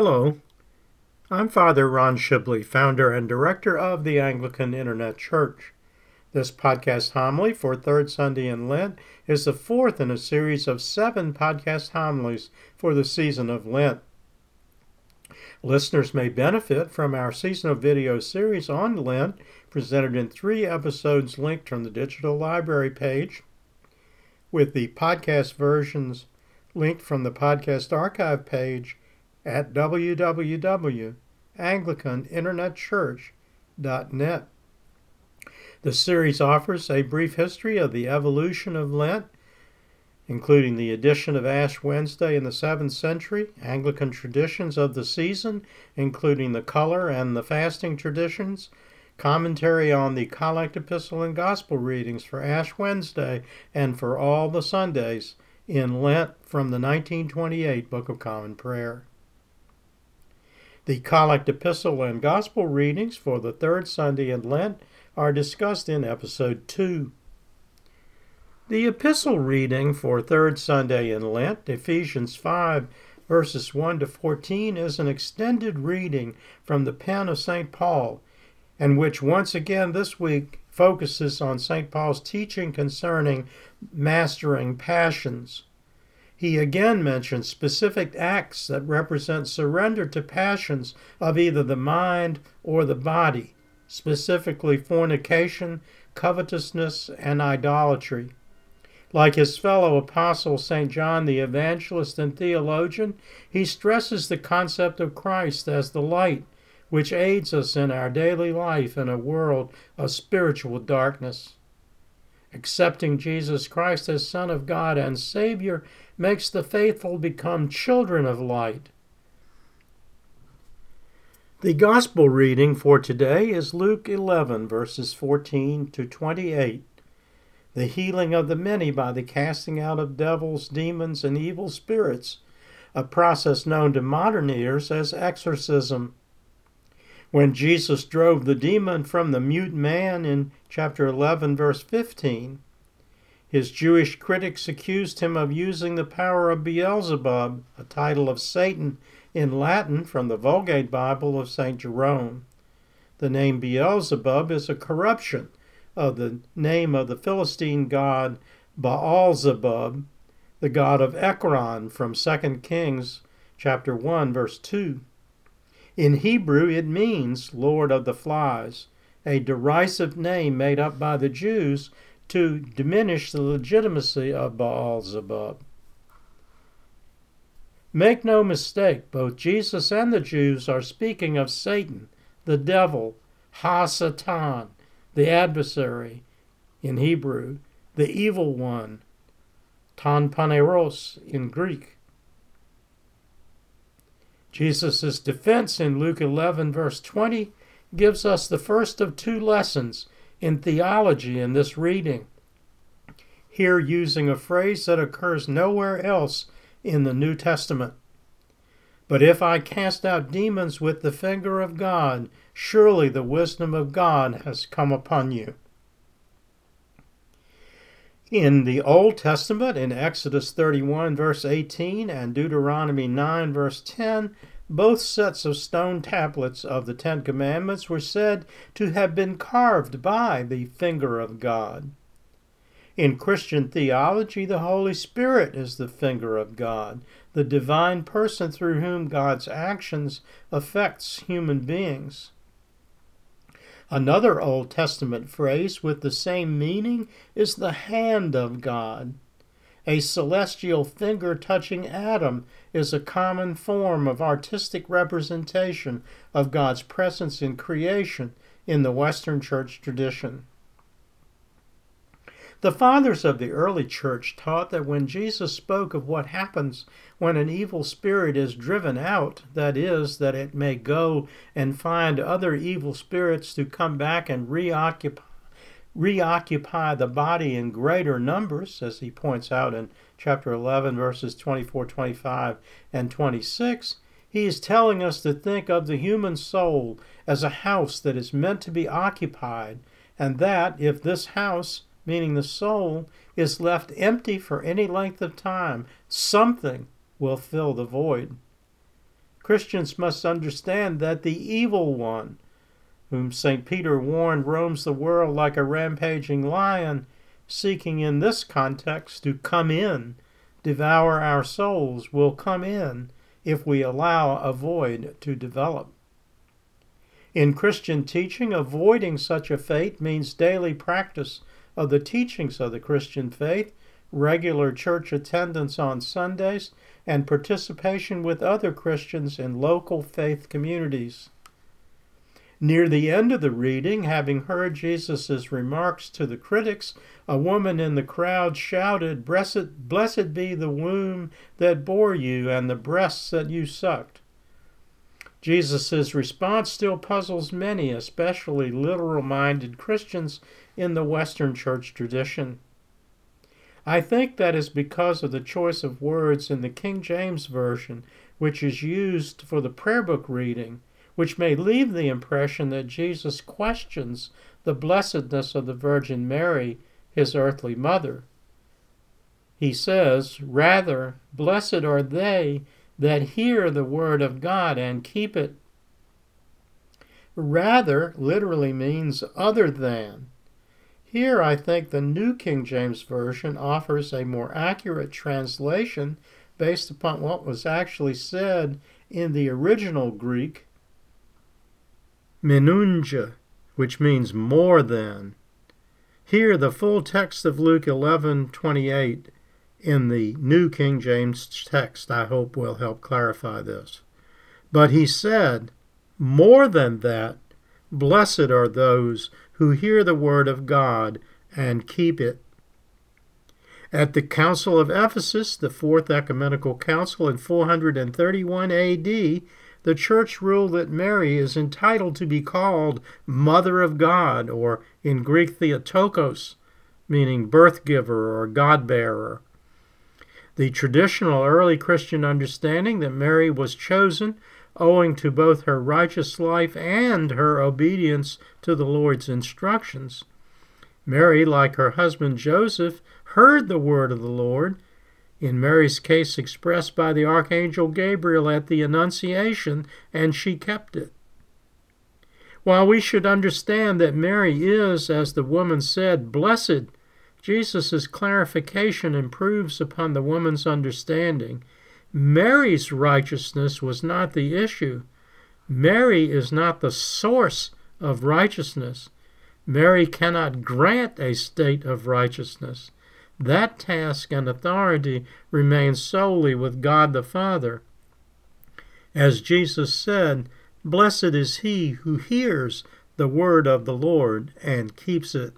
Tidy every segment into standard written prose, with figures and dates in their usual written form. Hello, I'm Father Ron Shibley, founder and director of the Anglican Internet Church. This podcast homily for Third Sunday in Lent is the fourth in a series of 7 podcast homilies for the season of Lent. Listeners may benefit from our seasonal video series on Lent, presented in 3 episodes linked from the digital library page, with the podcast versions linked from the podcast archive page at www.anglicaninternetchurch.net. The series offers a brief history of the evolution of Lent, including the addition of Ash Wednesday in the 7th century, Anglican traditions of the season, including the color and the fasting traditions, commentary on the collect epistle and gospel readings for Ash Wednesday and for all the Sundays in Lent from the 1928 Book of Common Prayer. The collect epistle and gospel readings for the third Sunday in Lent are discussed in Episode 2. The epistle reading for third Sunday in Lent, Ephesians 5, verses 1-14, is an extended reading from the pen of St. Paul, and which once again this week focuses on St. Paul's teaching concerning mastering passions. He again mentions specific acts that represent surrender to passions of either the mind or the body, specifically fornication, covetousness, and idolatry. Like his fellow apostle St. John the Evangelist and Theologian, he stresses the concept of Christ as the light, which aids us in our daily life in a world of spiritual darkness. Accepting Jesus Christ as Son of God and Savior makes the faithful become children of light. The gospel reading for today is Luke 11, verses 14-28, the healing of the many by the casting out of devils, demons, and evil spirits, a process known to modern ears as exorcism. When Jesus drove the demon from the mute man in chapter 11, verse 15, his Jewish critics accused him of using the power of Beelzebub, a title of Satan in Latin from the Vulgate Bible of St. Jerome. The name Beelzebub is a corruption of the name of the Philistine god Baalzebub, the god of Ekron from 2 Kings chapter 1, verse 2. In Hebrew, it means Lord of the Flies, a derisive name made up by the Jews to diminish the legitimacy of Baalzebub. Make no mistake, both Jesus and the Jews are speaking of Satan, the devil, Ha-Satan, the adversary, in Hebrew, the evil one, Tan Paneros in Greek. Jesus' defense in Luke 11, verse 20, gives us the first of 2 lessons in theology in this reading, here using a phrase that occurs nowhere else in the New Testament. But if I cast out demons with the finger of God, surely the wisdom of God has come upon you. In the Old Testament, in Exodus 31, verse 18, and Deuteronomy 9, verse 10, both sets of stone tablets of the 10 Commandments were said to have been carved by the finger of God. In Christian theology, the Holy Spirit is the finger of God, the divine person through whom God's actions affects human beings. Another Old Testament phrase with the same meaning is the hand of God. A celestial finger touching Adam is a common form of artistic representation of God's presence in creation in the Western Church tradition. The fathers of the early church taught that when Jesus spoke of what happens when an evil spirit is driven out, that is, that it may go and find other evil spirits to come back and reoccupy the body in greater numbers, as he points out in chapter 11, verses 24, 25, and 26, he is telling us to think of the human soul as a house that is meant to be occupied, and that if this house, meaning the soul, is left empty for any length of time, something will fill the void. Christians must understand that the evil one, whom St. Peter warned roams the world like a rampaging lion, seeking in this context to come in, devour our souls, will come in if we allow a void to develop. In Christian teaching, avoiding such a fate means daily practice of the teachings of the Christian faith, regular church attendance on Sundays, and participation with other Christians in local faith communities. Near the end of the reading, having heard Jesus' remarks to the critics, a woman in the crowd shouted, "Blessed be the womb that bore you and the breasts that you sucked." Jesus' response still puzzles many, especially literal-minded Christians in the Western church tradition. I think that is because of the choice of words in the King James Version, which is used for the prayer book reading, which may leave the impression that Jesus questions the blessedness of the Virgin Mary, his earthly mother. He says, rather, "Blessed are they that hear the word of God and keep it." Rather literally means other than. Here I think the New King James Version offers a more accurate translation based upon what was actually said in the original Greek, menunge, which means more than. Here the full text of Luke 11:28 in the New King James text, I hope, will help clarify this. But he said, more than that, blessed are those who hear the word of God and keep it. At the Council of Ephesus, the Fourth Ecumenical Council in 431 AD, the Church ruled that Mary is entitled to be called Mother of God, or in Greek theotokos, meaning birth giver or God bearer. The traditional early Christian understanding that Mary was chosen owing to both her righteous life and her obedience to the Lord's instructions. Mary, like her husband Joseph, heard the word of the Lord, in Mary's case expressed by the Archangel Gabriel at the Annunciation, and she kept it. While we should understand that Mary is, as the woman said, blessed, Jesus' clarification improves upon the woman's understanding. Mary's righteousness was not the issue. Mary is not the source of righteousness. Mary cannot grant a state of righteousness. That task and authority remains solely with God the Father. As Jesus said, "Blessed is he who hears the word of the Lord and keeps it."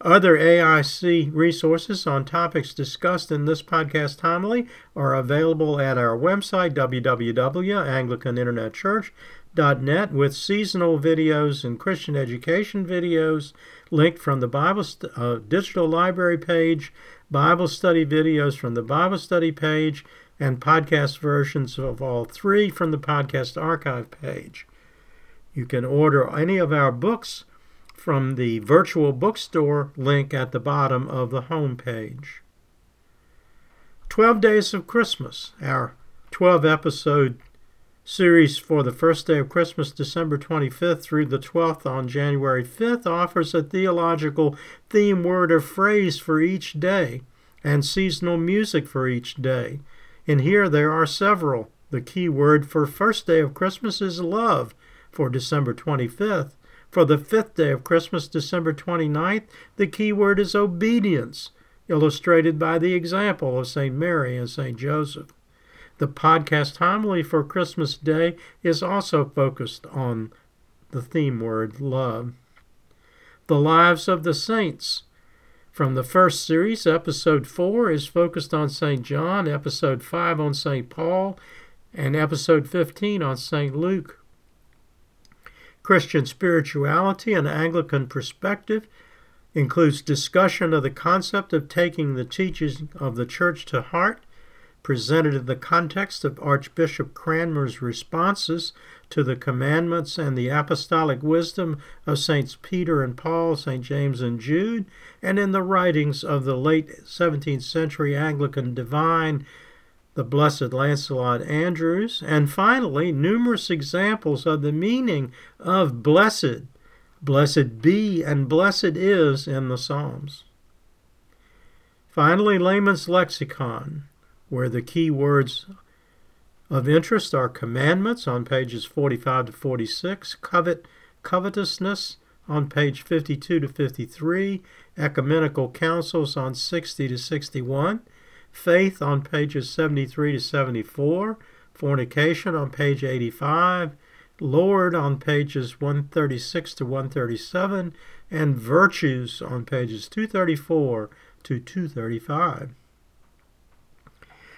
Other AIC resources on topics discussed in this podcast homily are available at our website, www.anglicaninternetchurch.net, with seasonal videos and Christian education videos linked from the digital library page, Bible study videos from the Bible study page, and podcast versions of all three from the podcast archive page. You can order any of our books from the virtual bookstore link at the bottom of the home page. 12 Days of Christmas, our 12-episode series for the first day of Christmas, December 25th through the 12th on January 5th, offers a theological theme word or phrase for each day and seasonal music for each day. And here there are several. The key word for first day of Christmas is love for December 25th. For the fifth day of Christmas, December 29th, the key word is obedience, illustrated by the example of St. Mary and St. Joseph. The podcast homily for Christmas Day is also focused on the theme word love. The Lives of the Saints from the first series, Episode 4, is focused on St. John, Episode 5 on St. Paul, and Episode 15 on St. Luke. Christian Spirituality and Anglican Perspective includes discussion of the concept of taking the teachings of the Church to heart, presented in the context of Archbishop Cranmer's responses to the commandments and the apostolic wisdom of Saints Peter and Paul, St. James and Jude, and in the writings of the late 17th century Anglican divine the blessed Lancelot Andrews, and finally, numerous examples of the meaning of blessed, blessed be, and blessed is in the Psalms. Finally, Layman's Lexicon, where the key words of interest are commandments on pages 45 to 46, covetousness on page 52 to 53, ecumenical councils on 60 to 61, faith on pages 73 to 74, fornication on page 85, Lord on pages 136 to 137, and virtues on pages 234 to 235.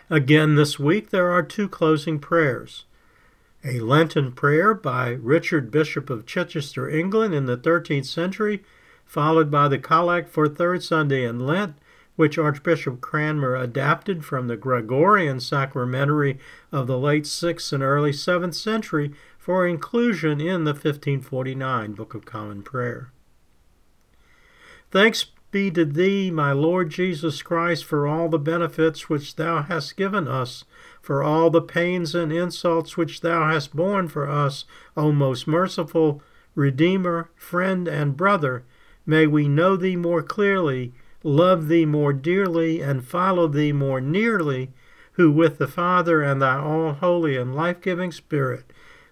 Again this week there are two closing prayers. A Lenten prayer by Richard, Bishop of Chichester, England, in the 13th century, followed by the collect for Third Sunday in Lent, which Archbishop Cranmer adapted from the Gregorian sacramentary of the late 6th and early 7th century for inclusion in the 1549 Book of Common Prayer. Thanks be to Thee, my Lord Jesus Christ, for all the benefits which Thou hast given us, for all the pains and insults which Thou hast borne for us, O most merciful Redeemer, friend, and brother. May we know Thee more clearly, love Thee more dearly, and follow Thee more nearly, who with the Father and Thy all-holy and life-giving Spirit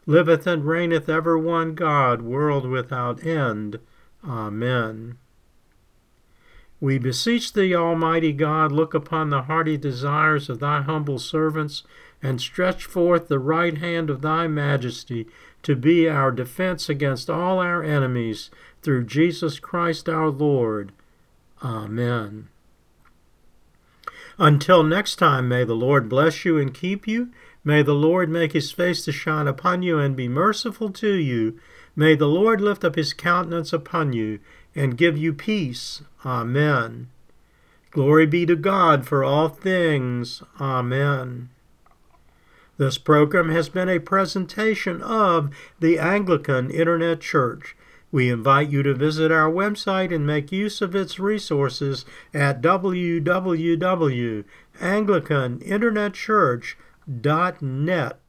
liveth and reigneth ever one God, world without end. Amen. We beseech Thee, Almighty God, look upon the hearty desires of Thy humble servants, and stretch forth the right hand of Thy majesty to be our defense against all our enemies, through Jesus Christ our Lord. Amen. Until next time, may the Lord bless you and keep you. May the Lord make His face to shine upon you and be merciful to you. May the Lord lift up His countenance upon you and give you peace. Amen. Glory be to God for all things. Amen. This program has been a presentation of the Anglican Internet Church. We invite you to visit our website and make use of its resources at www.anglicaninternetchurch.net.